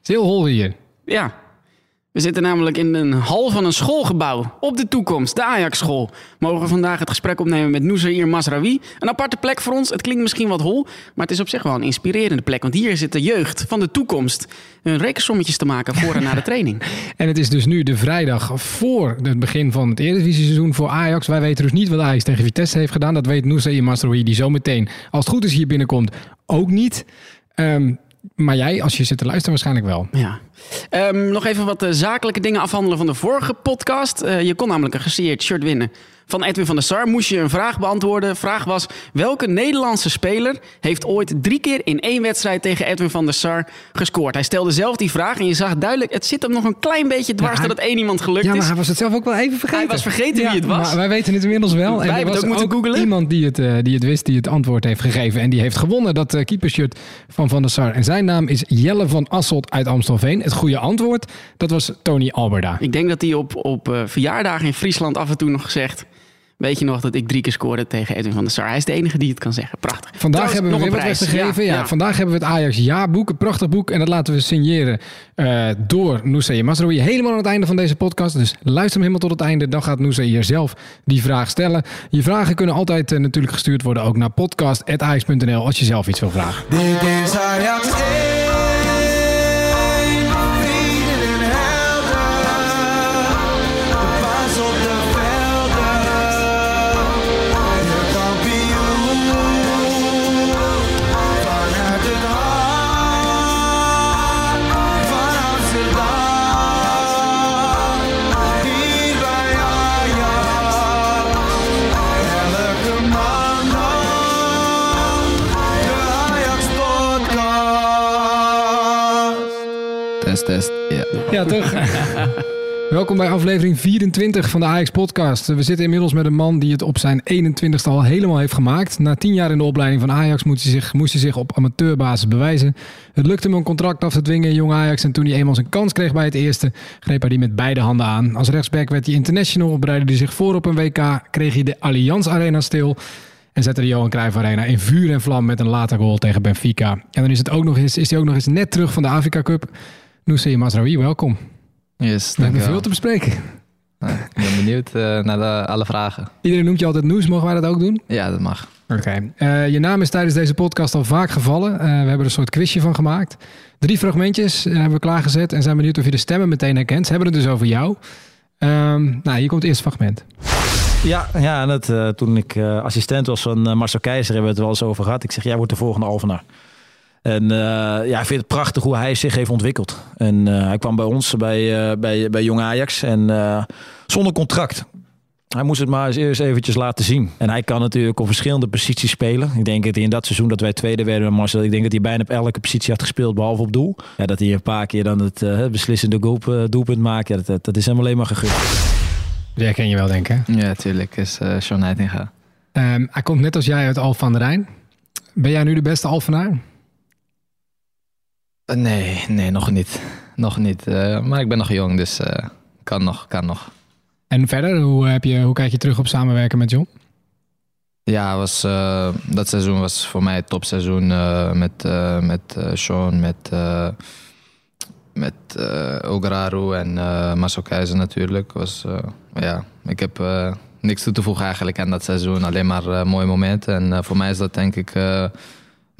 Het is heel hol hier. Ja. We zitten namelijk in een hal van een schoolgebouw. Op de toekomst, de Ajax-school. Mogen we vandaag het gesprek opnemen met Noussair Mazraoui. Een aparte plek voor ons. Het klinkt misschien wat hol, maar het is op zich wel een inspirerende plek. Want hier zit de jeugd van de toekomst hun rekensommetjes te maken voor en na de training. En het is dus nu de vrijdag voor het begin van het Eredivisie-seizoen voor Ajax. Wij weten dus niet wat Ajax tegen Vitesse heeft gedaan. Dat weet Noussair Mazraoui, die zometeen, als het goed is, hier binnenkomt, ook niet. Maar jij, als je zit te luisteren, waarschijnlijk wel. Ja. Nog even wat zakelijke dingen afhandelen van de vorige podcast. Je kon namelijk een gesigneerd shirt winnen van Edwin van der Sar. Moest je een vraag beantwoorden. De vraag was, welke Nederlandse speler heeft ooit 3 keer in 1 wedstrijd tegen Edwin van der Sar gescoord? Hij stelde zelf die vraag en je zag duidelijk, het zit hem nog een klein beetje dwars dat het 1 iemand gelukt is. Ja, maar hij was het zelf ook wel even vergeten. Hij was vergeten wie het was. Maar wij weten het inmiddels wel. Wij hebben het ook moeten googelen. Iemand die het wist, die het antwoord heeft gegeven en die heeft gewonnen dat keepershirt van der Sar. En zijn naam is Jelle van Asselt uit Amstelveen. Het goede antwoord, dat was Toni Alberda. Ik denk dat hij op verjaardagen in Friesland af en toe nog gezegd, weet je nog dat ik 3 keer scoorde tegen Edwin van der Sar? Hij is de enige die het kan zeggen. Prachtig. Vandaag hebben we nog weer wat weggegeven. Ja. Vandaag hebben we het Ajax jaarboek. Een prachtig boek. En dat laten we signeren door Noussair Mazraoui. Helemaal aan het einde van deze podcast. Dus luister hem helemaal tot het einde. Dan gaat Noussair zelf die vraag stellen. Je vragen kunnen altijd natuurlijk gestuurd worden. Ook naar podcast.ajax.nl als je zelf iets wil vragen. Dit is Ajax 1. Test. Ja, toch? Welkom bij aflevering 24 van de Ajax Podcast. We zitten inmiddels met een man die het op zijn 21ste al helemaal heeft gemaakt. Na 10 jaar in de opleiding van Ajax moest hij zich op amateurbasis bewijzen. Het lukte hem een contract af te dwingen in Jong Ajax. En toen hij eenmaal zijn kans kreeg bij het eerste, greep hij die met beide handen aan. Als rechtsback werd hij international, bereidde hij zich voor op een WK. Kreeg hij de Allianz Arena stil. En zette de Johan Cruijff Arena in vuur en vlam met een late goal tegen Benfica. En dan is hij ook nog eens net terug van de Afrika Cup. Noussair Mazraoui, welkom. Yes, we hebben veel te bespreken. Nou, ik ben benieuwd naar alle vragen. Iedereen noemt je altijd Noes, mogen wij dat ook doen? Ja, dat mag. Oké. Je naam is tijdens deze podcast al vaak gevallen. We hebben er een soort quizje van gemaakt. 3 fragmentjes hebben we klaargezet en zijn benieuwd of je de stemmen meteen herkent. Ze hebben het dus over jou. Hier komt het eerste fragment. Ja toen ik assistent was van Marcel Keizer hebben we het wel eens over gehad. Ik zeg, jij wordt de volgende Alphenaar. En ik vind het prachtig hoe hij zich heeft ontwikkeld. En hij kwam bij ons, bij Jong Ajax. En zonder contract. Hij moest het maar eerst eventjes laten zien. En hij kan natuurlijk op verschillende posities spelen. Ik denk dat hij in dat seizoen dat wij tweede werden met Marcel, ik denk dat hij bijna op elke positie had gespeeld, behalve op doel. Ja, dat hij een paar keer dan het beslissende doelpunt maakt. Ja, dat is hem alleen maar gegund. Die ken je wel, denk ik, hè? Ja, tuurlijk. Dat is Sean Heitinga. Hij komt net als jij uit Alphen aan den Rijn. Ben jij nu de beste Alphenaar? Nee, nog niet. Maar ik ben nog jong, dus kan nog. En verder, hoe kijk je terug op samenwerken met John? Ja, dat seizoen was voor mij het topseizoen met Sean, met Ograru en Marcel Keizer natuurlijk. Ik heb niks toe te voegen eigenlijk aan dat seizoen. Alleen maar mooie momenten. En voor mij is dat denk ik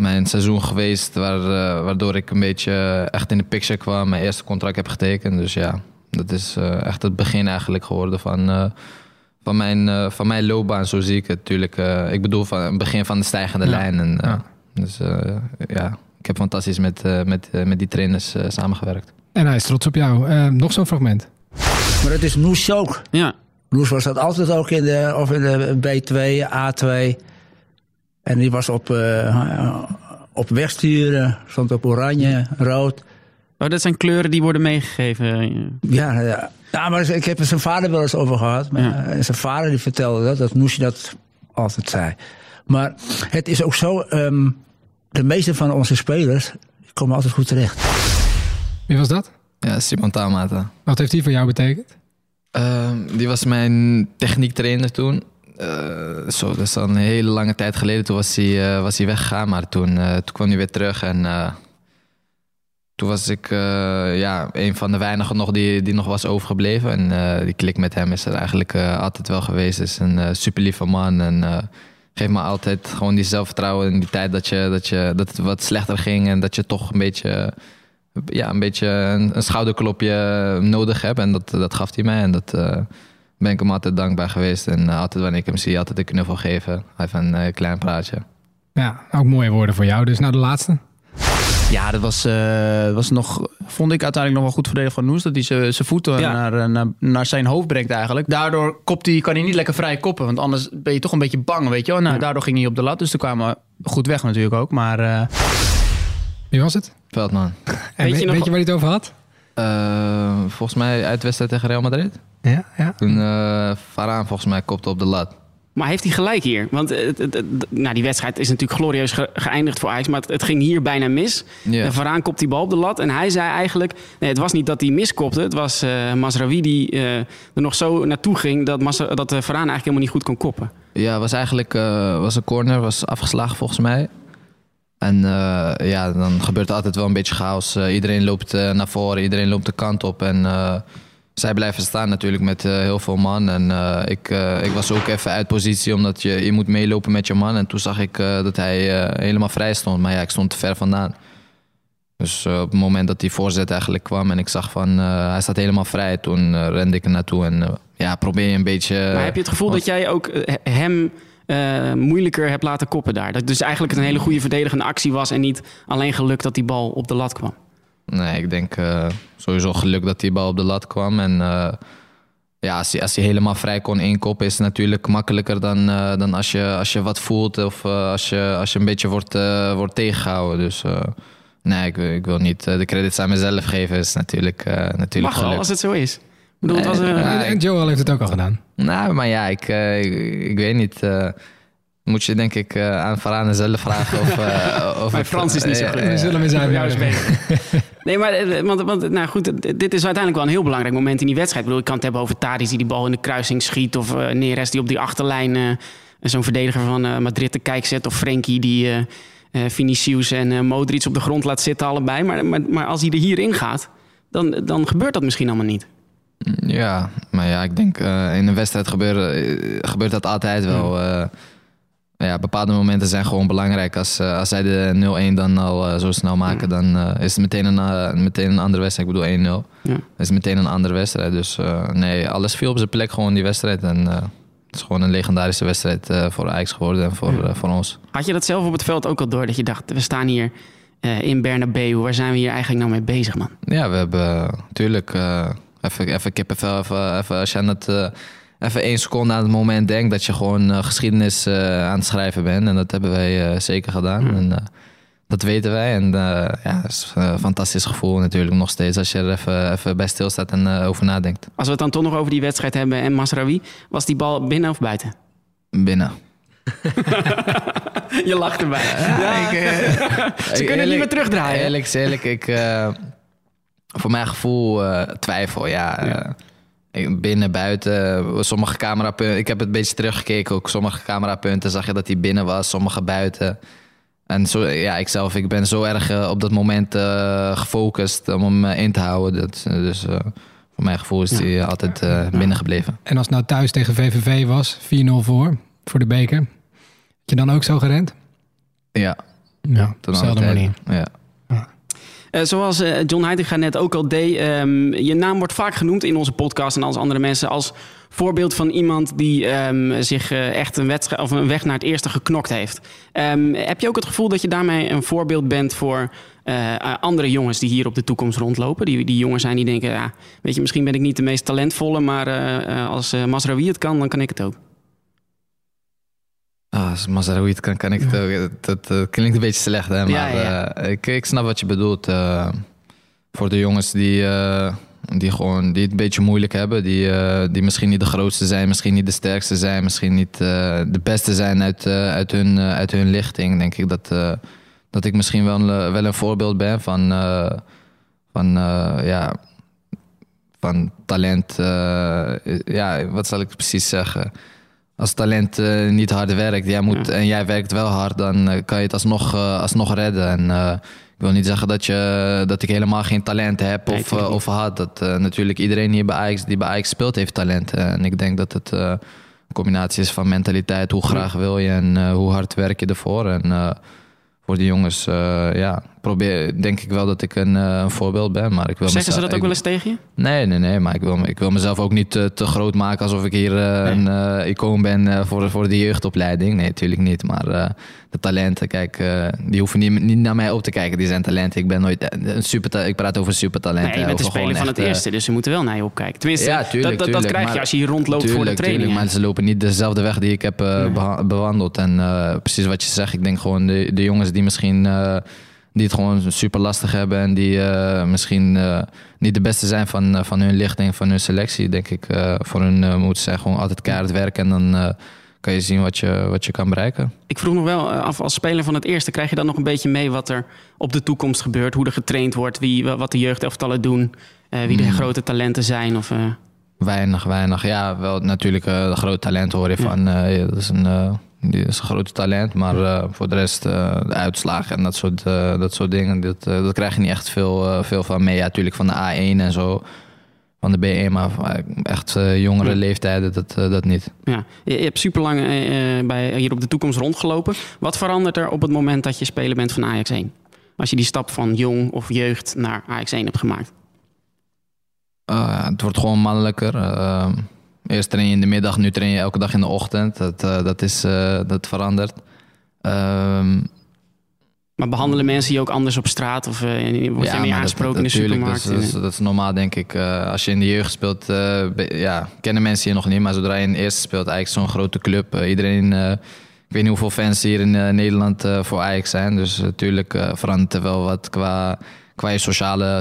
mijn seizoen geweest waardoor ik een beetje echt in de picture kwam. Mijn eerste contract heb getekend. Dus ja, dat is echt het begin eigenlijk geworden van mijn loopbaan. Zo zie ik het natuurlijk. Ik bedoel van het begin van de stijgende lijn. En, ik heb fantastisch met die trainers samengewerkt. En hij is trots op jou. Nog zo'n fragment. Maar het is Noes ook. Ja. Noes was dat altijd ook in de B2, A2. En die was op wegsturen, stond op oranje, rood. Oh, dat zijn kleuren die worden meegegeven? Ja. Nou, maar ik heb het zijn vader wel eens over gehad. Maar Zijn vader die vertelde dat Noesje dat altijd zei. Maar het is ook zo, de meeste van onze spelers komen altijd goed terecht. Wie was dat? Ja, Simon Taumata. Wat heeft die voor jou betekend? Die was mijn techniektrainer toen. Dat is al een hele lange tijd geleden. Toen was hij weggegaan, maar toen kwam hij weer terug. En Toen was ik een van de weinigen nog die nog was overgebleven. En die klik met hem is er eigenlijk altijd wel geweest. Hij is een super lieve man en geeft me altijd gewoon die zelfvertrouwen in die tijd dat het wat slechter ging. En dat je toch een beetje een schouderklopje nodig hebt. En dat gaf hij mij. En dat ben ik hem altijd dankbaar geweest. En altijd wanneer ik hem zie, altijd een knuffel geven. Even een klein praatje. Ja, ook mooie woorden voor jou. Dus nou de laatste. Ja, dat was nog, vond ik uiteindelijk nog wel goed verdedigd van Noes. Dat hij zijn voeten naar zijn hoofd brengt eigenlijk. Daardoor kan hij niet lekker vrij koppen. Want anders ben je toch een beetje bang, weet je wel. Nou, daardoor ging hij op de lat. Dus toen kwamen we goed weg natuurlijk ook. Maar wie was het? Veldman. En weet je waar hij het over had? Volgens mij uit de wedstrijd tegen Real Madrid. Ja, ja. Toen Varane volgens mij kopte op de lat. Maar heeft hij gelijk hier? Want die wedstrijd is natuurlijk glorieus geëindigd voor Ajax. Maar het ging hier bijna mis. Yeah. Varaan kopt die bal op de lat. En hij zei eigenlijk... Nee, het was niet dat hij miskopte. Het was Mazraoui die er nog zo naartoe ging... dat Varaan eigenlijk helemaal niet goed kon koppen. Ja, het was eigenlijk een corner. Was afgeslagen volgens mij. En dan gebeurt er altijd wel een beetje chaos. Iedereen loopt naar voren. Iedereen loopt de kant op. En... zij blijven staan natuurlijk met heel veel man. En ik was ook even uit positie, omdat je moet meelopen met je man. En toen zag ik dat hij helemaal vrij stond. Maar ja, ik stond te ver vandaan. Dus op het moment dat die voorzet eigenlijk kwam en ik zag van hij staat helemaal vrij. Toen rende ik er naartoe en probeer je een beetje... Maar heb je het gevoel dat jij ook hem moeilijker hebt laten koppen daar? Dat dus eigenlijk het een hele goede verdedigende actie was en niet alleen geluk dat die bal op de lat kwam? Nee, ik denk sowieso geluk dat die bal op de lat kwam. En als hij helemaal vrij kon inkoppen, is het natuurlijk makkelijker dan als je wat voelt of als je een beetje wordt tegengehouden. Dus ik wil niet de credits aan mezelf geven. Is natuurlijk mag geluk. Al, als het zo is. Joel heeft het ook al gedaan. Nou, maar ja, ik weet niet... moet je denk ik aan Varane zelf vragen of maar Frans is niet zo goed. We zullen eens uit jou spelen. Nee, maar want goed, dit is uiteindelijk wel een heel belangrijk moment in die wedstrijd. Ik bedoel, ik kan het hebben over Tadic die bal in de kruising schiet... of Neres die op die achterlijn zo'n verdediger van Madrid te kijk zet... of Frenkie die Vinicius en Modric op de grond laat zitten allebei. Maar als hij er hierin gaat, dan gebeurt dat misschien allemaal niet. Ja, maar ja, ik denk in een wedstrijd gebeurt dat altijd wel... Ja, bepaalde momenten zijn gewoon belangrijk. Als zij de 0-1 dan al zo snel maken, dan is het meteen een andere wedstrijd. Ik bedoel 1-0. Ja. Is het meteen een andere wedstrijd. Dus alles viel op zijn plek gewoon die wedstrijd. En het is gewoon een legendarische wedstrijd voor Ajax geworden en voor ons. Had je dat zelf op het veld ook al door? Dat je dacht, we staan hier in Bernabeu. Waar zijn we hier eigenlijk nou mee bezig, man? Ja, we hebben natuurlijk even kippenvel. Even als je aan het... even 1 seconde aan het moment denk dat je gewoon geschiedenis aan het schrijven bent. En dat hebben wij zeker gedaan. En dat weten wij. En het is een fantastisch gevoel natuurlijk nog steeds. Als je er even bij stilstaat en over nadenkt. Als we het dan toch nog over die wedstrijd hebben en Mazraoui. Was die bal binnen of buiten? Binnen. Je lacht erbij. Ja, ze kunnen niet meer terugdraaien. Eerlijk. Voor mijn gevoel twijfel, ja. Binnen, buiten, sommige camerapunten. Ik heb het een beetje teruggekeken ook. Sommige camerapunten zag je dat hij binnen was, sommige buiten. En zo, ja, ik ben zo erg op dat moment gefocust om hem in te houden. Dus voor mijn gevoel is hij altijd binnen gebleven. En als het nou thuis tegen VVV was, 4-0 voor de beker. Had je dan ook zo gerend? Ja, op dezelfde manier. Ja. Zoals John Heitinga net ook al deed, je naam wordt vaak genoemd in onze podcast en als andere mensen als voorbeeld van iemand die zich echt een weg naar het eerste geknokt heeft. Heb je ook het gevoel dat je daarmee een voorbeeld bent voor andere jongens die hier op de toekomst rondlopen? Die jongens zijn die denken, ja, weet je, misschien ben ik niet de meest talentvolle, maar als Mazraoui het kan, dan kan ik het ook. Als Mazraoui het kan ik het ook. Dat klinkt een beetje slecht, hè? Maar ik snap wat je bedoelt. Voor de jongens die het een beetje moeilijk hebben. Die misschien niet de grootste zijn, misschien niet de sterkste zijn. Misschien niet de beste zijn uit hun lichting. Denk ik dat ik misschien wel een voorbeeld ben van talent. Wat zal ik precies zeggen? Als talent niet hard werkt en jij werkt wel hard... dan kan je het alsnog redden. En Ik wil niet zeggen dat ik helemaal geen talent heb of had. Natuurlijk iedereen hier bij Ajax, die bij Ajax speelt, heeft talent. En ik denk dat het een combinatie is van mentaliteit. Hoe graag wil je en hoe hard werk je ervoor. En voor die jongens, denk ik wel dat ik een voorbeeld ben. Maar ik wil zeggen ze dat ook wel eens tegen je? Nee. Maar ik wil mezelf ook niet te groot maken alsof ik hier een icoon ben voor de jeugdopleiding. Nee, natuurlijk niet. Maar de talenten, kijk, die hoeven niet naar mij op te kijken. Die zijn talenten. Ik ben nooit een ik praat over supertalenten. Nee, je bent de speler van het eerste, dus ze moeten wel naar je opkijken. Tenminste, ja, tuurlijk, dat krijg je als je hier rondloopt voor de training. Maar ze lopen niet dezelfde weg die ik heb bewandeld. En precies wat je zegt, ik denk gewoon de jongens die misschien... die het gewoon super lastig hebben en die misschien niet de beste zijn van hun lichting, van hun selectie, denk ik. Voor hun moet zijn gewoon altijd keihard werken en dan kan je zien wat je kan bereiken. Ik vroeg nog wel af, als speler van het eerste, krijg je dan nog een beetje mee wat er op de toekomst gebeurt? Hoe er getraind wordt, wat de jeugdelftallen doen, wie de grote talenten zijn? Of, Weinig. Ja, wel natuurlijk groot talent hoor je van. Die is een groot talent, maar voor de rest de uitslagen en dat soort dingen, dat krijg je niet echt veel van mee. Ja, natuurlijk van de A1 en zo, van de B1, maar echt jongere leeftijden, dat niet. Ja, je hebt superlang hier op de toekomst rondgelopen. Wat verandert er op het moment dat je speler bent van Ajax 1? Als je die stap van jong of jeugd naar Ajax 1 hebt gemaakt? Het wordt gewoon mannelijker. Eerst train je in de middag, nu train je elke dag in de ochtend. Dat verandert. Maar behandelen mensen je ook anders op straat? Of word je meer aangesproken in de supermarkt? Dat is normaal, denk ik. Als je in de jeugd speelt, kennen mensen je nog niet. Maar zodra je in de eerste speelt, eigenlijk zo'n grote club. Iedereen, ik weet niet hoeveel fans hier in Nederland voor Ajax zijn. Dus natuurlijk verandert er wel wat qua je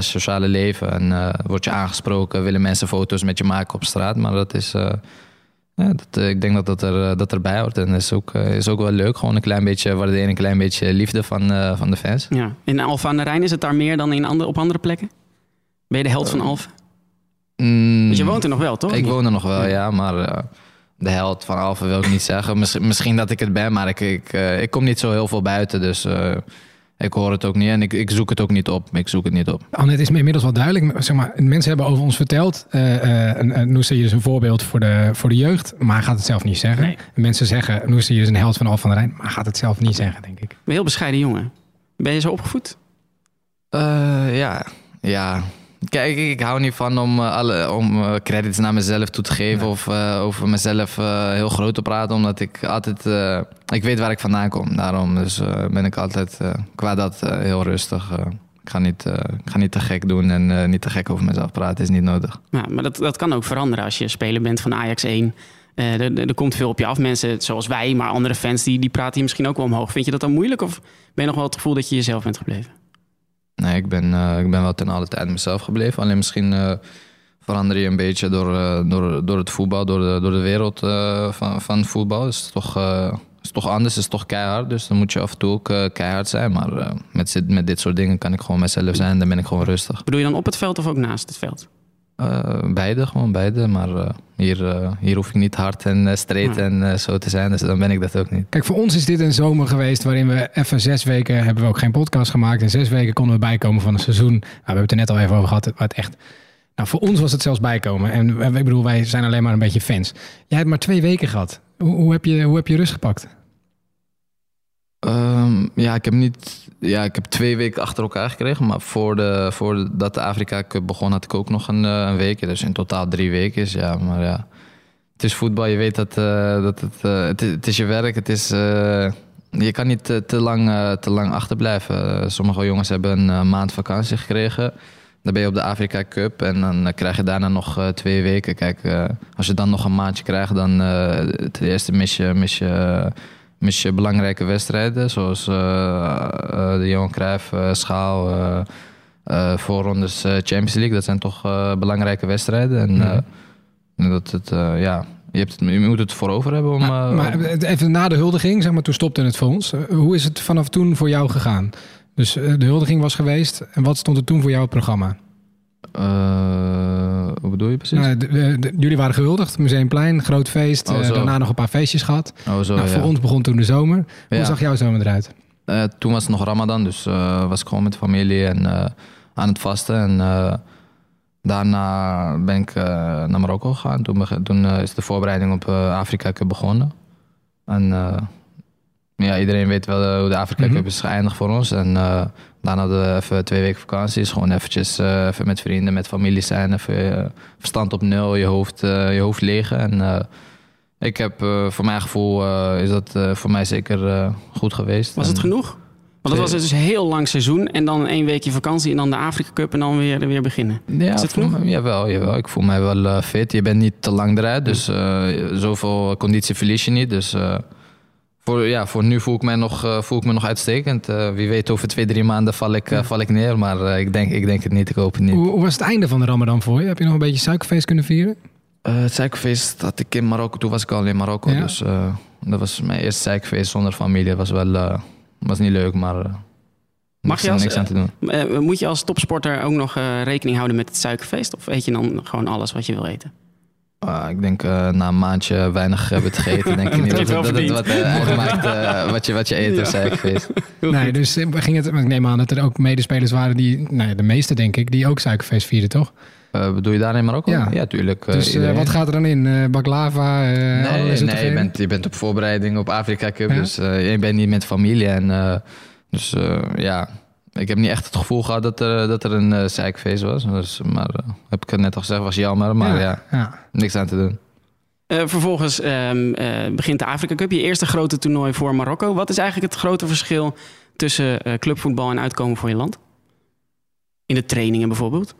sociale leven. En word je aangesproken, willen mensen foto's met je maken op straat. Maar dat is... ik denk dat erbij hoort. En dat is ook wel leuk. Gewoon een klein beetje waardering, een klein beetje liefde van de fans. Ja. In Alphen aan den Rijn is het daar meer dan op andere plekken? Ben je de held van Alphen? Want je woont er nog wel, toch? Ik woon er nog wel, ja. Maar de held van Alphen wil ik niet zeggen. Misschien dat ik het ben, maar ik kom niet zo heel veel buiten. Dus... ik hoor het ook niet en ik zoek het ook niet op. Annette, het is me inmiddels wel duidelijk. Zeg maar, mensen hebben over ons verteld. Noussair is een voorbeeld voor de jeugd. Maar gaat het zelf niet zeggen. Nee. Mensen zeggen, Noussair is een held van Alphen aan den Rijn. Maar gaat het zelf niet zeggen, denk ik. Een heel bescheiden jongen. Ben je zo opgevoed? Ja. Kijk, ik hou niet van om credits naar mezelf toe te geven. Nee. Of over mezelf heel groot te praten. Omdat ik altijd... ik weet waar ik vandaan kom. Daarom dus, ben ik altijd qua dat heel rustig. Ik ga niet te gek doen en niet te gek over mezelf praten. Is niet nodig. Ja, maar dat kan ook veranderen als je speler bent van Ajax 1. Er komt veel op je af. Mensen zoals wij, maar andere fans, die praten hier misschien ook wel omhoog. Vind je dat dan moeilijk? Of ben je nog wel het gevoel dat je jezelf bent gebleven? Nee, ik ben wel ten alle tijd mezelf gebleven. Alleen misschien verander je een beetje door het voetbal, door de wereld van voetbal. Dus het is toch anders, het is toch keihard. Dus dan moet je af en toe ook keihard zijn. Maar met dit soort dingen kan ik gewoon mezelf zijn en dan ben ik gewoon rustig. Bedoel je dan op het veld of ook naast het veld? Beide. Maar hier hoef ik niet hard en streed en zo te zijn. Dus dan ben ik dat ook niet. Kijk, voor ons is dit een zomer geweest waarin we even 6 weken... hebben we ook geen podcast gemaakt. In 6 weken konden we bijkomen van een seizoen. Nou, we hebben het er net al even over gehad. Maar het echt... Nou, voor ons was het zelfs bijkomen. En ik bedoel, wij zijn alleen maar een beetje fans. Jij hebt maar 2 weken gehad. Hoe heb je rust gepakt? Ik heb 2 weken achter elkaar gekregen. Maar voordat de Afrika Cup begon had ik ook nog een weekje. Dus in totaal 3 weken. Ja, maar ja, het is voetbal. Je weet dat het is je werk. Het is, je kan niet te lang achterblijven. Sommige jongens hebben een maand vakantie gekregen. Dan ben je op de Afrika Cup en dan krijg je daarna nog 2 weken. Kijk, als je dan nog een maandje krijgt, dan ten eerste mis je belangrijke wedstrijden. Zoals de Johan Cruijff, Schaal, voorrondes, Champions League. Dat zijn toch belangrijke wedstrijden. En je moet het voorover hebben. Maar even na de huldiging, zeg maar, toen stopte het voor ons. Hoe is het vanaf toen voor jou gegaan? Dus de huldiging was geweest. En wat stond er toen voor jou het programma? Hoe bedoel je precies? Nou, jullie waren gehuldigd. Museumplein, groot feest. Daarna nog een paar feestjes gehad. Voor ons begon toen de zomer. Hoe zag jouw zomer eruit? Toen was het nog Ramadan, dus was ik gewoon met familie en aan het vasten. En daarna ben ik naar Marokko gegaan. Toen is de voorbereiding op Afrika Cup begonnen. En ja, iedereen weet wel hoe de Afrika Cup is geëindigd voor ons. En daarna hadden we even 2 weken vakantie. Dus gewoon eventjes even met vrienden, met familie zijn. Even verstand op nul, je hoofd leeg. En ik heb voor mijn gevoel is dat voor mij zeker goed geweest. Was het genoeg? Want dat was dus een heel lang seizoen en dan 1 weekje vakantie en dan de Afrika Cup en dan weer beginnen. Ja, is het genoeg? Jawel. Ik voel mij wel fit. Je bent niet te lang eruit, dus zoveel conditie verlies je niet. Dus voor nu voel ik me nog uitstekend. Wie weet, over 2-3 maanden val ik neer, maar ik denk het niet, ik hoop het niet. Hoe was het einde van de Ramadan voor je? Heb je nog een beetje suikerfeest kunnen vieren? Het suikerfeest had ik in Marokko, toen was ik al in Marokko. Ja. Dus dat was mijn eerste suikerfeest zonder familie. Was wel... was niet leuk, maar niks aan te doen. Moet je als topsporter ook nog rekening houden met het suikerfeest? Of eet je dan gewoon alles wat je wil eten? Ik denk na een maandje weinig hebben te eten. Denk ik niet dat maakt wat je eet op suikerfeest. Nee, dus ik neem aan dat er ook medespelers waren die, nou, de meeste denk ik, die ook suikerfeest vierden, toch? Bedoel je daarin maar ook al? Ja, tuurlijk. Dus wat gaat er dan in? Baklava? Nee, je bent op voorbereiding op Afrika Cup. Ja? Dus je bent niet met familie. En, dus ja, ik heb niet echt het gevoel gehad dat er een zeikfeest was. Dus, maar heb ik het net al gezegd, was jammer. Maar ja, niks aan te doen. Vervolgens begint de Afrika Cup. Je eerste grote toernooi voor Marokko. Wat is eigenlijk het grote verschil tussen clubvoetbal en uitkomen voor je land? In de trainingen bijvoorbeeld?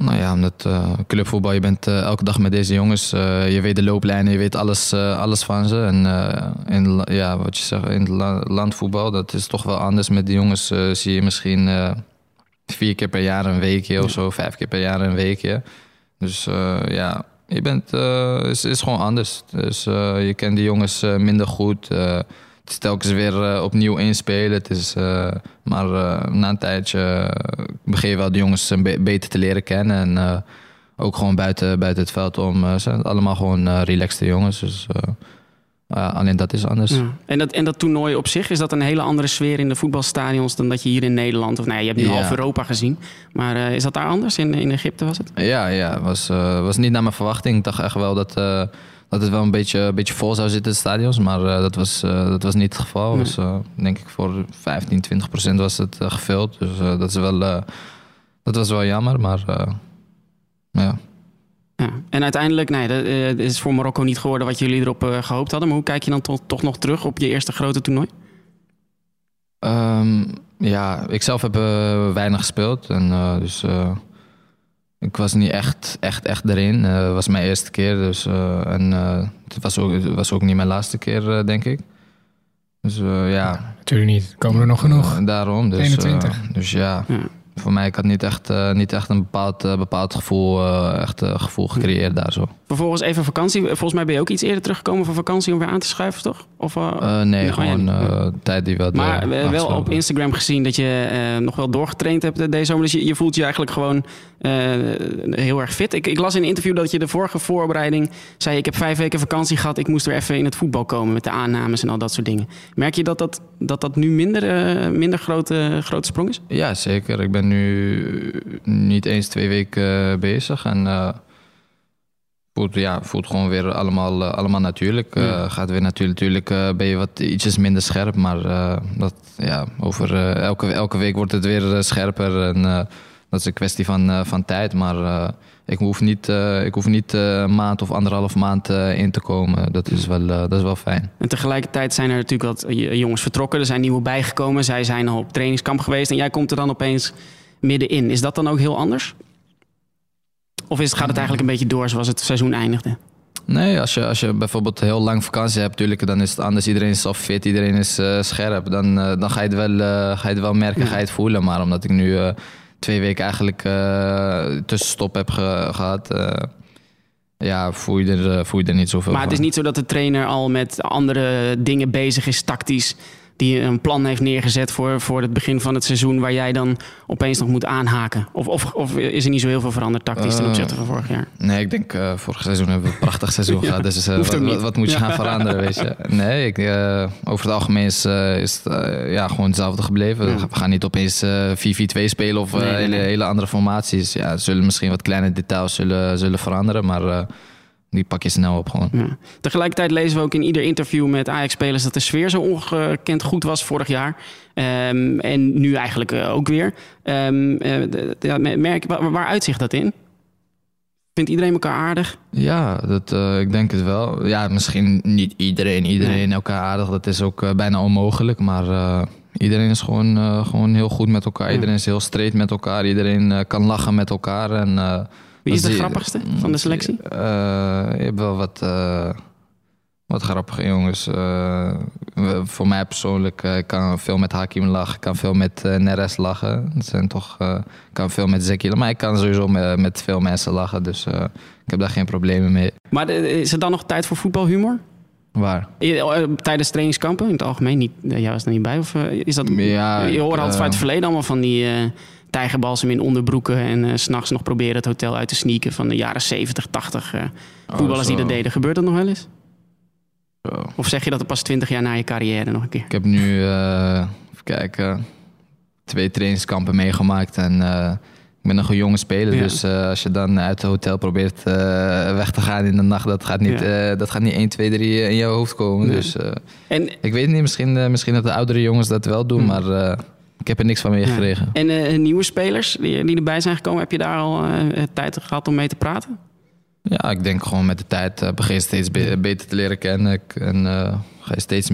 Nou ja, omdat clubvoetbal, je bent elke dag met deze jongens. Je weet de looplijnen, je weet alles van ze. En wat je zegt, in het landvoetbal, dat is toch wel anders. Met die jongens zie je misschien 4 keer per jaar een weekje of zo. 5 keer per jaar een weekje. Dus ja, je bent, is gewoon anders. Dus je kent die jongens minder goed. Het is telkens weer opnieuw inspelen. Het is, maar na een tijdje begin je wel de jongens beter te leren kennen. En ook gewoon buiten het veld om. Zijn het allemaal gewoon relaxte jongens. Dus alleen dat is anders. Ja. En dat toernooi op zich, is dat een hele andere sfeer in de voetbalstadions dan dat je hier in Nederland... of nou ja, je hebt nu half Europa gezien. Maar is dat daar anders? In Egypte was het? Ja. Was niet naar mijn verwachting. Ik dacht echt wel dat het wel een beetje vol zou zitten, de stadions. Maar dat was niet het geval. Nee. Dus denk ik voor 15-20% was het gevuld. Dus dat was wel jammer, maar ja. Ja. En uiteindelijk, dat is voor Marokko niet geworden wat jullie erop gehoopt hadden. Maar hoe kijk je dan toch nog terug op je eerste grote toernooi? Ja, ik zelf heb weinig gespeeld. En dus... ik was niet echt erin. Het was mijn eerste keer. Dus, het was ook niet mijn laatste keer, denk ik. Dus ja. Natuurlijk niet. Komen er nog genoeg. Daarom. Dus, 21. Dus ja. Voor mij, ik had niet echt een bepaald gevoel, gevoel gecreëerd daar zo. Vervolgens even vakantie. Volgens mij ben je ook iets eerder teruggekomen van vakantie om weer aan te schuiven, toch? Of, nee, gewoon tijd die we hadden. Maar wel op Instagram gezien dat je nog wel doorgetraind hebt deze zomer. Dus je voelt je eigenlijk gewoon heel erg fit. Ik las in een interview dat je de vorige voorbereiding zei... ik heb 5 weken vakantie gehad, ik moest weer even in het voetbal komen... met de aannames en al dat soort dingen. Merk je dat nu minder grote sprong is? Ja, zeker. Ik ben nu niet eens 2 weken bezig en voelt gewoon weer allemaal natuurlijk. Gaat weer natuurlijk, ben je wat ietsjes minder scherp, maar over elke week wordt het weer scherper en dat is een kwestie van tijd. Maar ik hoef niet een maand of 1,5 maand in te komen. Dat is wel fijn. En tegelijkertijd zijn er natuurlijk wat jongens vertrokken. Er zijn nieuwe bijgekomen. Zij zijn al op trainingskamp geweest. En jij komt er dan opeens middenin. Is dat dan ook heel anders? Of gaat het eigenlijk een beetje door zoals het seizoen eindigde? Nee, als je bijvoorbeeld heel lang vakantie hebt, natuurlijk, dan is het anders. Iedereen is al fit, iedereen is scherp. Dan ga je het wel merken, ga je het voelen. Maar omdat ik nu... 2 weken eigenlijk tussenstop heb gehad. Voel je er niet zoveel van. Maar het is niet zo dat de trainer al met andere dingen bezig is, tactisch. die een plan heeft neergezet voor het begin van het seizoen, waar jij dan opeens nog moet aanhaken? Of is er niet zo heel veel veranderd tactisch ten opzichte van vorig jaar? Nee, ik denk vorig seizoen hebben we een prachtig seizoen gehad. Dus wat moet je gaan veranderen, weet je? Nee, over het algemeen is het gewoon hetzelfde gebleven. Ja. We gaan niet opeens 4-4-2 spelen of hele andere formaties. Ja, zullen misschien wat kleine details zullen veranderen, maar... Die pak je snel op gewoon. Ja. Tegelijkertijd lezen we ook in ieder interview met Ajax-spelers dat de sfeer zo ongekend goed was vorig jaar. En nu eigenlijk ook weer. Waar uitzicht dat in? Vindt iedereen elkaar aardig? Ja, ik denk het wel. Ja, misschien niet iedereen nee. elkaar aardig. Dat is ook bijna onmogelijk. Maar iedereen is gewoon heel goed met elkaar. Ja. Iedereen is heel straight met elkaar. Iedereen kan lachen met elkaar en... Wie is de grappigste van de selectie? Je hebt wel wat grappige jongens. Voor mij persoonlijk kan veel met Hakim lachen. Kan veel met Neres lachen. Dat zijn toch, kan veel met Zeki. Maar ik kan sowieso met veel mensen lachen. Dus ik heb daar geen problemen mee. Maar is er dan nog tijd voor voetbalhumor? Waar? Tijdens trainingskampen in het algemeen? Jij was er niet bij? Of, is dat, je hoort altijd uit het verleden allemaal van die... tijgerbalsem in onderbroeken en 's nachts nog proberen het hotel uit te sneaken van de jaren 70, 80. Voetballers die dat deden. Gebeurt dat nog wel eens? Zo. Of zeg je dat er pas 20 jaar na je carrière nog een keer? Ik heb nu, even kijken, 2 trainingskampen meegemaakt en... Ik ben nog een jonge speler, dus als je dan uit het hotel probeert weg te gaan in de nacht... dat gaat niet 1, 2, 3 in jouw hoofd komen. Nee. Dus, ik weet niet, misschien dat de oudere jongens dat wel doen, maar... Ik heb er niks van meegekregen. Ja. En nieuwe spelers die erbij zijn gekomen, heb je daar al tijd gehad om mee te praten? Ja, ik denk gewoon met de tijd begin je steeds beter te leren kennen. En ga je steeds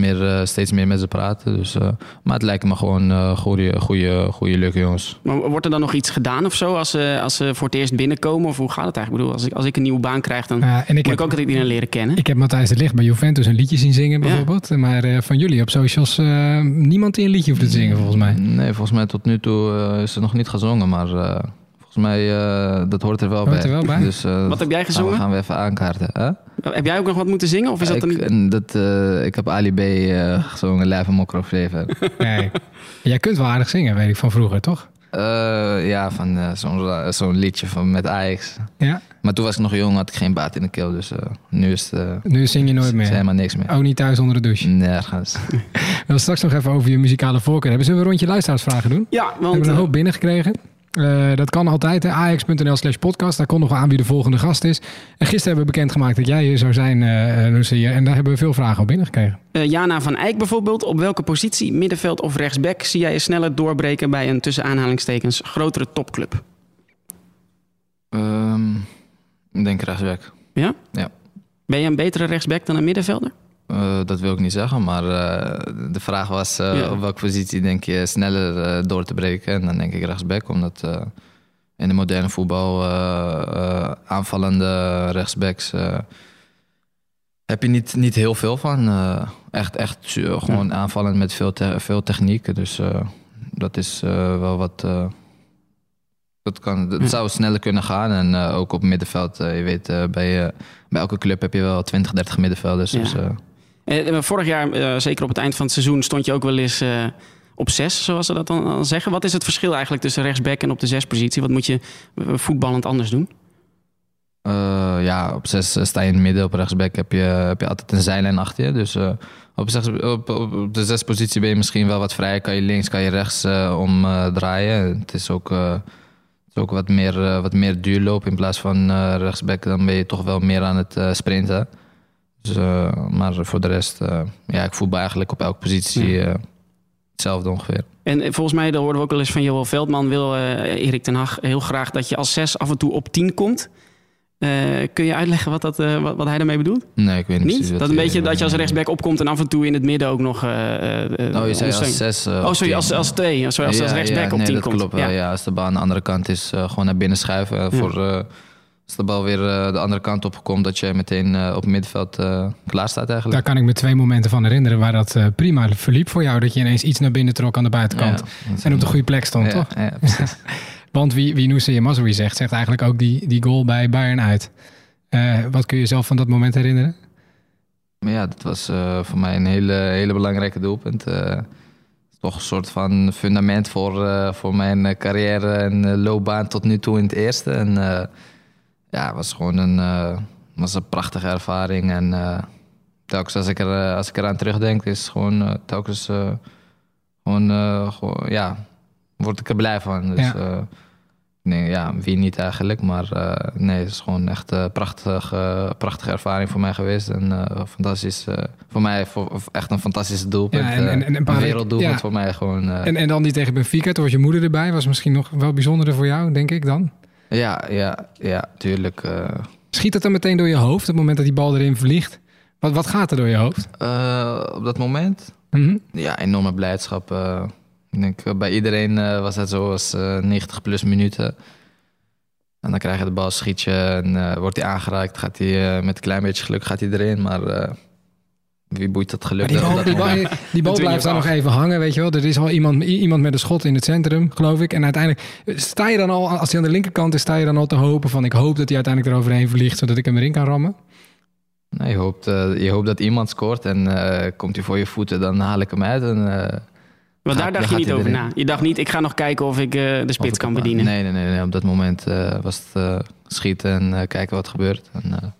meer met ze praten. Dus, maar het lijken me gewoon goede, leuke jongens. Maar wordt er dan nog iets gedaan of zo als ze voor het eerst binnenkomen? Of hoe gaat het eigenlijk? Ik bedoel, als ik een nieuwe baan krijg, dan moet ik ook altijd iedereen leren kennen. Ik heb Matthijs de Ligt bij Juventus een liedje zien zingen bijvoorbeeld. Ja. Maar van jullie op socials, niemand die een liedje hoeft te zingen volgens mij. Nee, volgens mij tot nu toe is er nog niet gezongen, maar... Volgens mij, dat hoort er wel bij. Dus, wat heb jij gezongen? Gaan we even aankaarten. Hè? Heb jij ook nog wat moeten zingen? Of is dat niet? Ik heb Ali B gezongen, Lijpe, Mokker of Leven. Nee. Jij kunt wel aardig zingen, weet ik van vroeger, toch? Van zo'n liedje met Ajax. Ja? Maar toen was ik nog jong, had ik geen baat in de keel. Dus nu is het... nu zing je nooit meer? Helemaal niks meer. Ook niet thuis onder de douche? Nergens. We gaan straks nog even over je muzikale voorkeur hebben. Zullen we een rondje luisteraarsvragen doen? Ja, want... We hebben een hoop binnengekregen. Dat kan altijd, ajax.nl/podcast. Daar kondigen we aan wie de volgende gast is. En gisteren hebben we bekendgemaakt dat jij hier zou zijn, Noussair. En daar hebben we veel vragen op binnengekregen. Jana van Eyck bijvoorbeeld. Op welke positie, middenveld of rechtsback, zie jij je sneller doorbreken bij een tussen aanhalingstekens grotere topclub? Ik denk rechtsback. Ja? Ja. Ben je een betere rechtsback dan een middenvelder? Dat wil ik niet zeggen, maar de vraag was op welke positie denk je sneller door te breken. En dan denk ik rechtsback, omdat in de moderne voetbal aanvallende rechtsbacks heb je niet heel veel van. Echt gewoon aanvallend met veel techniek. Dus dat is wel wat... Dat zou sneller kunnen gaan. En ook op middenveld, je weet, bij elke club heb je wel 20, 30 middenvelders. Ja. Dus, vorig jaar, zeker op het eind van het seizoen, stond je ook wel eens op 6, zoals ze dat dan zeggen. Wat is het verschil eigenlijk tussen rechtsback en op de 6-positie? Wat moet je voetballend anders doen? Op 6 sta je in het midden. Op rechtsback heb je altijd een zijlijn achter je. Dus op de 6-positie ben je misschien wel wat vrijer. Kan je links, kan je rechts omdraaien. Het is ook... ook wat meer duurloop in plaats van rechtsback. Dan ben je toch wel meer aan het sprinten. Dus, maar voor de rest, ik voetbal eigenlijk op elke positie hetzelfde ongeveer. En volgens mij, daar hoorden we ook wel eens van Johan Veldman, wil Erik ten Hag heel graag dat je als 6 af en toe op 10 komt. Kun je uitleggen wat hij daarmee bedoelt? Nee, ik weet niet precies. Dat een beetje dat je als rechtsback opkomt en af en toe in het midden ook nog... je zei als 6... als rechtsback op 10 komt. Klopt. Ja, als de bal aan de andere kant is, gewoon naar binnen schuiven. Als de bal weer de andere kant op komt, dat je meteen op het middenveld klaar staat eigenlijk. Daar kan ik me 2 momenten van herinneren waar dat prima verliep voor jou. Dat je ineens iets naar binnen trok aan de buitenkant. Ja, en op de goede plek stond, toch? Ja, precies. Want wie Noussair Mazraoui zegt eigenlijk ook die goal bij Bayern uit. Wat kun je zelf van dat moment herinneren? Maar ja, dat was voor mij een hele belangrijke doelpunt. Toch een soort van fundament voor mijn carrière en loopbaan tot nu toe in het eerste. En ja, het was gewoon een prachtige ervaring. En telkens als ik eraan terugdenk, is het gewoon telkens word ik er blij van. Dus, ja. Nee, ja, wie niet eigenlijk, maar nee, het is gewoon echt een prachtige ervaring voor mij geweest. En fantastisch, voor mij echt een fantastische doelpunt, ja, een werelddoelpunt, ja. Voor mij gewoon. En dan die tegen Benfica, toen was je moeder erbij, was misschien nog wel bijzonderder voor jou, denk ik dan? Ja, tuurlijk. Schiet dat dan meteen door je hoofd, op het moment dat die bal erin vliegt? Wat gaat er door je hoofd? Op dat moment? Mm-hmm. Ja, enorme blijdschap. Ik denk, bij iedereen was het zo als 90 plus minuten. En dan krijg je de bal, schiet je en wordt hij aangeraakt. Gaat hij met een klein beetje geluk gaat hij erin, maar wie boeit dat geluk? Die bal blijft daar nog even hangen, weet je wel. Er is al iemand met een schot in het centrum, geloof ik. En uiteindelijk sta je dan al, als hij aan de linkerkant is, sta je dan al te hopen van ik hoop dat hij uiteindelijk eroverheen vliegt, zodat ik hem erin kan rammen. Nee, je hoopt dat iemand scoort en komt hij voor je voeten, dan haal ik hem uit en... Want daar dacht je niet over na. Je dacht niet, ik ga nog kijken of ik de spits kan bedienen. Nee. Op dat moment was het schieten en kijken wat gebeurt. En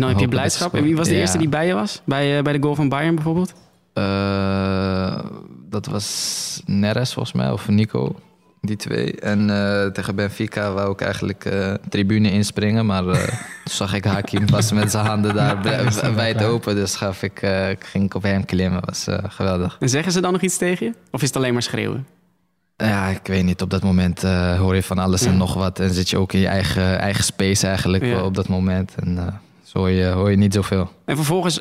dan heb je blijdschap. En wie was de eerste die bij je was? Bij de goal van Bayern bijvoorbeeld? Dat was Neres volgens mij, of Nico. Die twee. En tegen Benfica wou ik eigenlijk tribune inspringen. Maar toen zag ik Hakim pas met zijn handen daar wijd open. Dus ging ik op hem klimmen. Was geweldig. En zeggen ze dan nog iets tegen je? Of is het alleen maar schreeuwen? Ja, ik weet niet. Op dat moment hoor je van alles en nog wat. En zit je ook in je eigen space eigenlijk op dat moment. En zo hoor je niet zoveel. En vervolgens,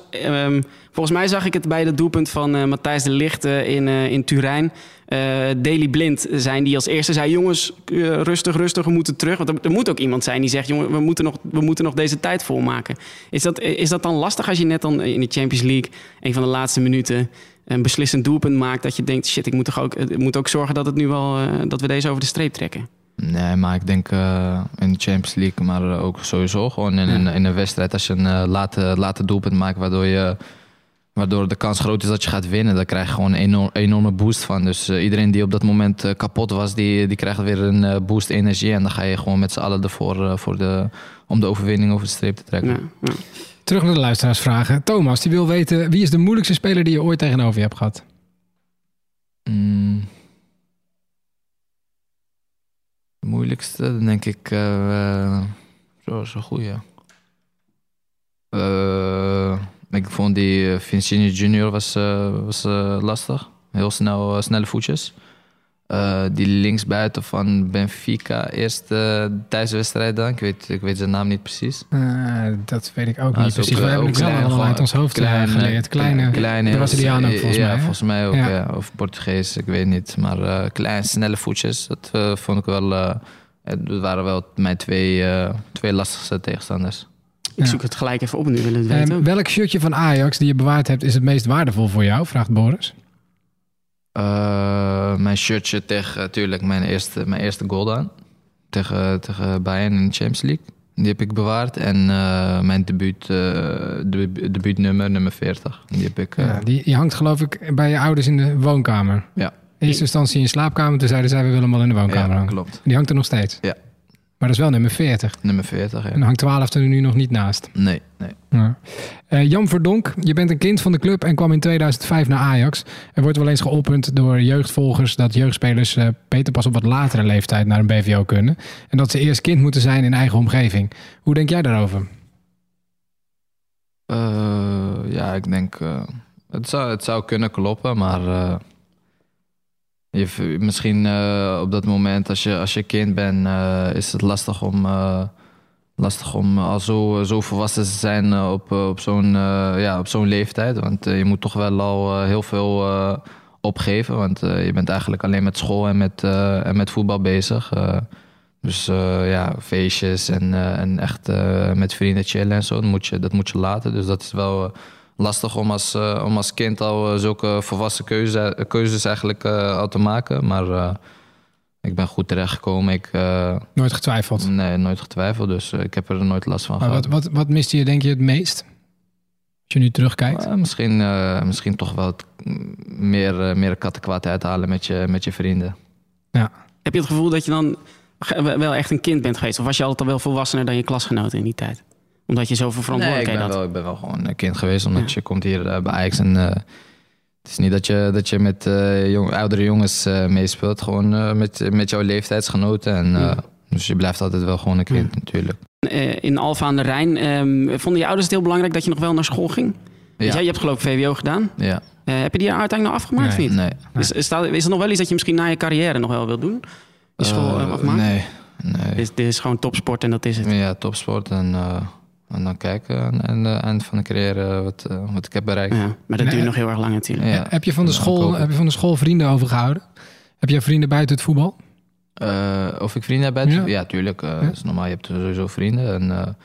volgens mij zag ik het bij dat doelpunt van Matthijs de Ligt in Turijn. Daily Blind zijn die als eerste zei, jongens, rustig, we moeten terug. Want er moet ook iemand zijn die zegt, jongen, we moeten nog deze tijd volmaken. Is dat dan lastig als je net dan in de Champions League, een van de laatste minuten, een beslissend doelpunt maakt, dat je denkt, shit, ik moet ook zorgen dat het nu wel, dat we deze over de streep trekken? Nee, maar ik denk in de Champions League, maar ook sowieso gewoon in een wedstrijd. Als je een late doelpunt maakt, waardoor de kans groot is dat je gaat winnen, daar krijg je gewoon een enorme boost van. Dus iedereen die op dat moment kapot was, die krijgt weer een boost energie. En dan ga je gewoon met z'n allen ervoor om de overwinning over de streep te trekken. Ja. Terug naar de luisteraarsvragen. Thomas, die wil weten, wie is de moeilijkste speler die je ooit tegenover je hebt gehad? De moeilijkste, dan denk ik... zo is een goeie. Ik vond die Vinicius Junior was lastig. Heel snelle voetjes. Die linksbuiten van Benfica, eerste thuiswedstrijd dan. Ik weet zijn naam niet precies. Dat weet ik ook niet precies. We hebben het allemaal uit ons hoofd geleerd. Kleine Braziliaan ook volgens mij. Ja, volgens mij ook. Ja. Ja. Of Portugees, ik weet niet. Maar kleine, snelle voetjes, dat vond ik wel... Het waren wel mijn twee lastigste tegenstanders. Ik zoek het gelijk even op nu, willen we het weten. Welk shirtje van Ajax die je bewaard hebt is het meest waardevol voor jou? Vraagt Boris. Mijn shirtje tegen, natuurlijk, mijn eerste goal dan. Tegen Bayern in de Champions League. Die heb ik bewaard. En mijn debuutnummer, nummer 40. Die heb ik... die hangt geloof ik bij je ouders in de woonkamer. Ja. In eerste instantie in je slaapkamer. Toen zeiden zij, we willen hem al in de woonkamer hangen. Klopt. Die hangt er nog steeds? Ja. Maar dat is wel nummer 40. Nummer 40, ja. En hangt 12 er nu nog niet naast. Nee. Ja. Jan Verdonk, je bent een kind van de club en kwam in 2005 naar Ajax. Er wordt wel eens geopperd door jeugdvolgers dat jeugdspelers beter pas op wat latere leeftijd naar een BVO kunnen. En dat ze eerst kind moeten zijn in eigen omgeving. Hoe denk jij daarover? Ja, ik denk... Het zou kunnen kloppen, maar... Misschien op dat moment, als je kind bent, is het lastig om al zo volwassen te zijn op zo'n leeftijd. Want je moet toch wel al heel veel opgeven. Want je bent eigenlijk alleen met school en met voetbal bezig. Dus feestjes en echt met vrienden chillen en zo, dat moet je laten. Dus dat is wel... lastig om als kind al zulke volwassen keuzes eigenlijk al te maken. Maar ik ben goed terechtgekomen. Nooit getwijfeld? Nee, nooit getwijfeld. Dus ik heb er nooit last van gehad. Wat miste je denk je het meest? je nu terugkijkt? Misschien toch wel meer kattenkwaad uithalen met je vrienden. Ja. Heb je het gevoel dat je dan wel echt een kind bent geweest? Of was je altijd al wel volwassener dan je klasgenoten in die tijd? Omdat je zoveel verantwoordelijkheid had? Nee, ik ben wel gewoon een kind geweest. Omdat je komt hier bij Ajax en... het is niet dat je met oudere jongens meespeelt. Gewoon met jouw leeftijdsgenoten. En, dus je blijft altijd wel gewoon een kind natuurlijk. In Alphen aan den Rijn, vonden je ouders het heel belangrijk dat je nog wel naar school ging? Ja. Dus je hebt geloof ik VWO gedaan. Ja. Heb je die uiteindelijk nog afgemaakt of niet? Nee. Is er nog wel iets dat je misschien na je carrière nog wel wilt doen? De school afmaken? Nee. Dit is gewoon topsport en dat is het? Ja, topsport en dan kijken aan het eind van de carrière wat ik heb bereikt. Ja, maar dat duurt nog heel erg lang natuurlijk. Ja. Heb je van de school vrienden overgehouden? Heb jij vrienden buiten het voetbal? Of ik vrienden heb buiten het voetbal? Ja, tuurlijk. Dat is normaal. Je hebt sowieso vrienden. En,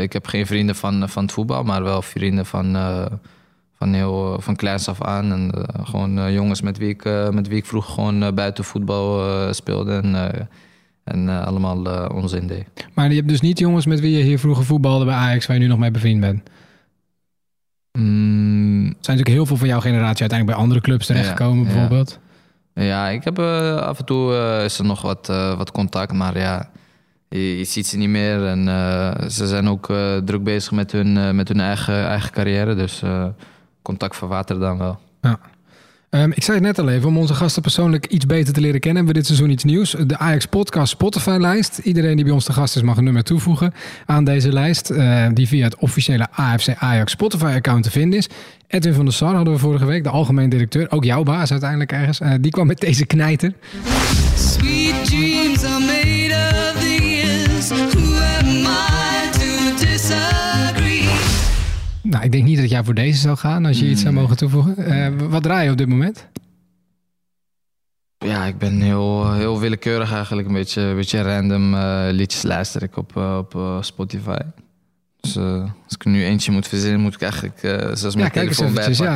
ik heb geen vrienden van het voetbal, maar wel vrienden van kleins af aan. En, gewoon jongens met wie ik vroeg gewoon buiten voetbal speelde. En allemaal onzin deed. Maar je hebt dus niet jongens met wie je hier vroeger voetbalde bij Ajax... waar je nu nog mee bevriend bent? Er zijn natuurlijk heel veel van jouw generatie... uiteindelijk bij andere clubs terechtgekomen bijvoorbeeld. Ja, ik heb af en toe is er nog wat contact... maar ja, je ziet ze niet meer. En ze zijn ook druk bezig met hun eigen carrière. Dus contact verwatert dan wel. Ja. Ik zei het net al even, om onze gasten persoonlijk iets beter te leren kennen... hebben we dit seizoen iets nieuws. De Ajax Podcast Spotify-lijst. Iedereen die bij ons te gast is mag een nummer toevoegen aan deze lijst... die via het officiële AFC Ajax Spotify-account te vinden is. Edwin van der Sar hadden we vorige week, de algemeen directeur. Ook jouw baas uiteindelijk ergens. Die kwam met deze knijter. Sweet dreams are made of these. Who am I to disagree? Nou, ik denk niet dat jij voor deze zou gaan als je iets zou mogen toevoegen. Wat draai je op dit moment? Ja, ik ben heel willekeurig eigenlijk. Een beetje random liedjes luister ik op Spotify. Dus als ik nu eentje moet verzinnen, moet ik eigenlijk zelfs mijn telefoon bijpakken.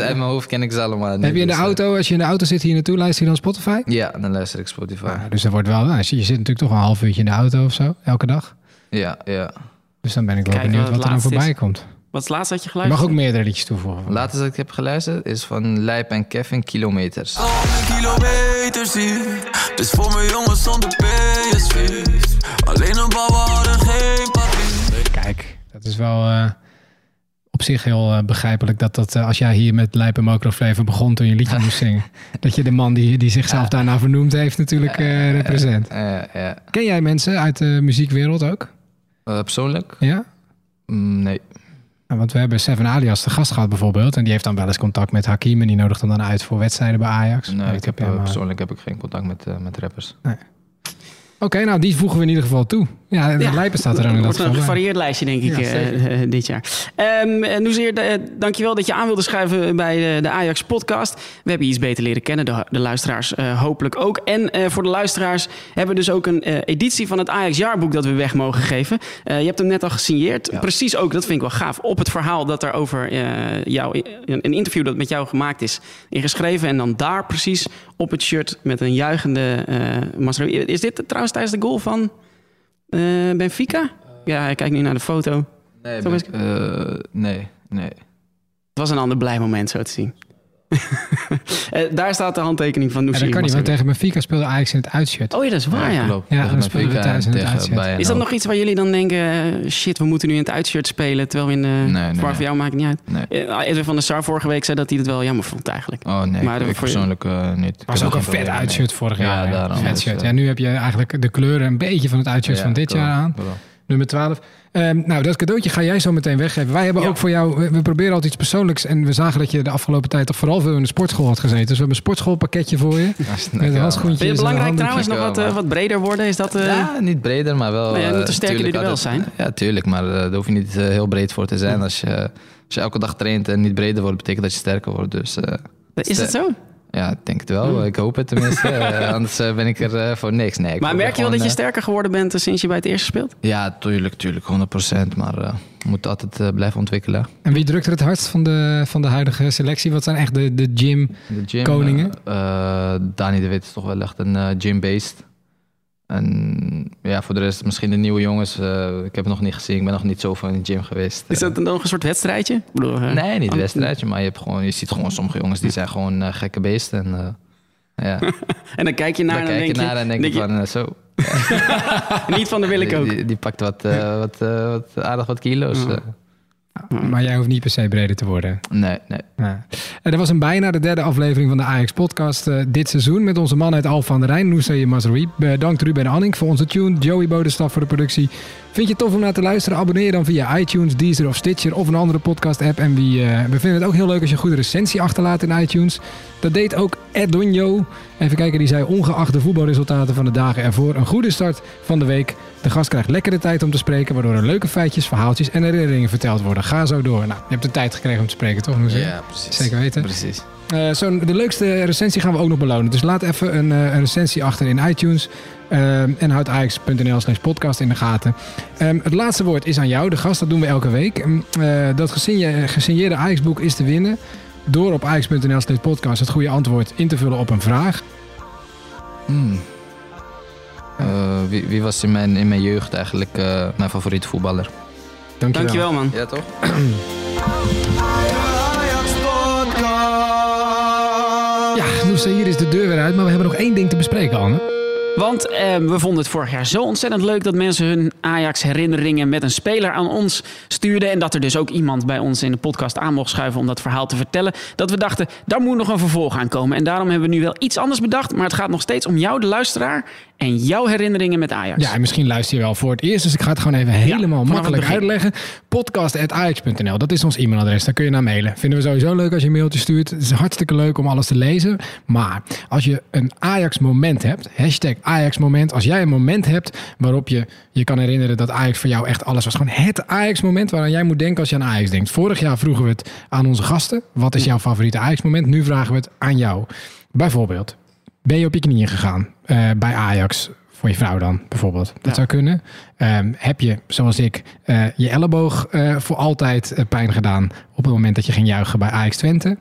Uit mijn hoofd ken ik ze allemaal niet. Heb je in de auto, als je in de auto zit hier naartoe, luister je dan Spotify? Ja, dan luister ik Spotify. Ah, dus dat wordt wel, je zit natuurlijk toch een half uurtje in de auto of zo, elke dag. Ja. Dus dan ben ik wel benieuwd wat er dan voorbij komt. Wat is het laatste dat je geluisterd? Je mag ook meerdere liedjes toevoegen. Het laatste dat ik heb geluisterd is van Lijpe en Kevin, Kilometers. Al mijn kilometers hier, dus voor mijn jongens zonder PSV. Alleen een bouwharder, geen papier. Kijk, dat is wel op zich heel begrijpelijk... dat als jij hier met Lijpe en Mokrofleven begon toen je liedje moest zingen... dat je de man die zichzelf daarna vernoemd heeft natuurlijk represent. Ken jij mensen uit de muziekwereld ook? Persoonlijk? Ja? Nee. Want we hebben Seven Alias te gast gehad bijvoorbeeld. En die heeft dan wel eens contact met Hakim. En die nodigt hem dan uit voor wedstrijden bij Ajax. Nee, persoonlijk heb ik geen contact met rappers. Nee. Oké, nou die voegen we in ieder geval toe. Ja, Lijpen staat er dan in dat geval. Een gevarieerd lijstje denk ik dit jaar. Noussair, dankjewel dat je aan wilde schuiven bij de Ajax podcast. We hebben iets beter leren kennen, de luisteraars hopelijk ook. En voor de luisteraars hebben we dus ook een editie van het Ajax jaarboek dat we weg mogen geven. Je hebt hem net al gesigneerd. Ja. Precies ook, dat vind ik wel gaaf, op het verhaal dat er over jou, een interview dat met jou gemaakt is, ingeschreven. En dan daar precies op het shirt met een juichende Mazraoui. Is dit trouwens tijdens de goal van Benfica? Ja, ik kijk nu naar de foto. Nee, nee. Het was een ander blij moment, zo te zien. Daar staat de handtekening van Noussair. Dat kan niet, want tegen Benfica speelde Ajax in het uitshirt. Oh ja, dat is waar, ja. Ja, dan spelen we thuis in het uitshirt. Is dat nog iets waar jullie dan denken... shit, we moeten nu in het uitshirt spelen... terwijl we in de voor jou maakt het niet uit. Nee. Edwin van der Sar vorige week zei dat hij het wel jammer vond eigenlijk. Oh nee, maar ik persoonlijk niet. Het was ook een vet uitshirt vorig jaar. Ja, nu heb je eigenlijk de kleuren een beetje van het uitshirt van dit jaar aan. Nummer 12. Nou, dat cadeautje ga jij zo meteen weggeven. Wij hebben ook voor jou... We proberen altijd iets persoonlijks. En we zagen dat je de afgelopen tijd toch vooral veel in de sportschool had gezeten. Dus we hebben een sportschoolpakketje voor je. Met handschoentjes. Vind je belangrijk trouwens nog wat breder worden? Is dat, Ja, niet breder, maar wel... Je moet er sterker er wel zijn. Ja, tuurlijk. Maar daar hoef je niet heel breed voor te zijn. Als je elke dag traint en niet breder wordt, betekent dat je sterker wordt. Dus, is het zo? Ja, ik denk het wel. Ik hoop het tenminste. Anders ben ik er voor niks. Nee, maar merk je wel dat je sterker geworden bent sinds je bij het eerste speelt? Ja, tuurlijk. 100%. Maar je moet altijd blijven ontwikkelen. En wie drukt er het hardst van de huidige selectie? Wat zijn echt de gym-koningen? Dani de Wit is toch wel echt een gym-based. En ja, voor de rest misschien de nieuwe jongens. Ik heb het nog niet gezien. Ik ben nog niet zoveel in de gym geweest. Is dat dan nog een soort wedstrijdje? Nee, niet een wedstrijdje. Maar je ziet gewoon sommige jongens die zijn gewoon gekke beesten. Ja. En dan kijk je naar en denk je van zo. Niet van de wil ik ook. Die pakt aardig wat kilo's. Maar jij hoeft niet per se breder te worden. Nee. Ja. En dat was een bijna de derde aflevering van de Ajax Podcast dit seizoen. Met onze man uit Alphen aan den Rijn, Noussair Mazraoui. Bedankt Ruben Anning voor onze tune. Joey Bodenstaf voor de productie. Vind je het tof om naar te luisteren? Abonneer je dan via iTunes, Deezer of Stitcher of een andere podcast app. En we vinden het ook heel leuk als je een goede recensie achterlaat in iTunes. Dat deed ook Edwin. Even kijken, die zei ongeacht de voetbalresultaten van de dagen ervoor. Een goede start van de week. De gast krijgt lekkere tijd om te spreken, waardoor er leuke feitjes, verhaaltjes en herinneringen verteld worden. Ga zo door. Nou, je hebt de tijd gekregen om te spreken, toch? Ja, precies. Zeker weten. Precies. De leukste recensie gaan we ook nog belonen. Dus laat even een recensie achter in iTunes. En houd ajax.nl/podcast in de gaten. Het laatste woord is aan jou, de gast. Dat doen we elke week. Dat gesigneerde Ajax-boek is te winnen door op ajax.nl/podcast het goede antwoord in te vullen op een vraag. Wie was in mijn jeugd eigenlijk mijn favoriete voetballer? Dankjewel man. Ja, toch? Ja, Noussair, hier is de deur weer uit, maar we hebben nog één ding te bespreken, Anne. Want we vonden het vorig jaar zo ontzettend leuk dat mensen hun Ajax-herinneringen met een speler aan ons stuurden. En dat er dus ook iemand bij ons in de podcast aan mocht schuiven om dat verhaal te vertellen. Dat we dachten, daar moet nog een vervolg aan komen. En daarom hebben we nu wel iets anders bedacht. Maar het gaat nog steeds om jou, de luisteraar, en jouw herinneringen met Ajax. Ja, en misschien luister je wel voor het eerst. Dus ik ga het gewoon even helemaal makkelijk uitleggen. podcast@ajax.nl, dat is ons e-mailadres. Daar kun je naar mailen. Vinden we sowieso leuk als je een mailtje stuurt. Het is hartstikke leuk om alles te lezen. Maar als je een Ajax-moment hebt, #Ajax-moment. Als jij een moment hebt waarop je kan herinneren dat Ajax voor jou echt alles was. Gewoon het Ajax-moment waaraan jij moet denken als je aan Ajax denkt. Vorig jaar vroegen we het aan onze gasten. Wat is jouw favoriete Ajax-moment? Nu vragen we het aan jou. Bijvoorbeeld, ben je op je knieën gegaan bij Ajax? Voor je vrouw dan, bijvoorbeeld. Dat zou kunnen. Heb je, zoals ik, je elleboog voor altijd pijn gedaan op het moment dat je ging juichen bij Ajax Twente?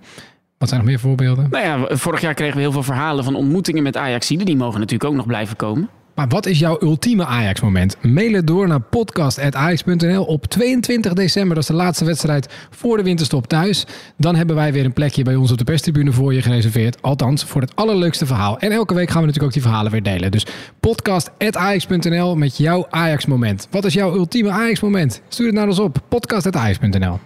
Wat zijn nog meer voorbeelden? Nou ja, vorig jaar kregen we heel veel verhalen van ontmoetingen met Ajaxiden. Die mogen natuurlijk ook nog blijven komen. Maar wat is jouw ultieme Ajax-moment? Mail het door naar podcast@ajax.nl op 22 december. Dat is de laatste wedstrijd voor de winterstop thuis. Dan hebben wij weer een plekje bij ons op de perstribune voor je gereserveerd. Althans, voor het allerleukste verhaal. En elke week gaan we natuurlijk ook die verhalen weer delen. Dus podcast@ajax.nl met jouw Ajax-moment. Wat is jouw ultieme Ajax-moment? Stuur het naar ons op podcast@ajax.nl.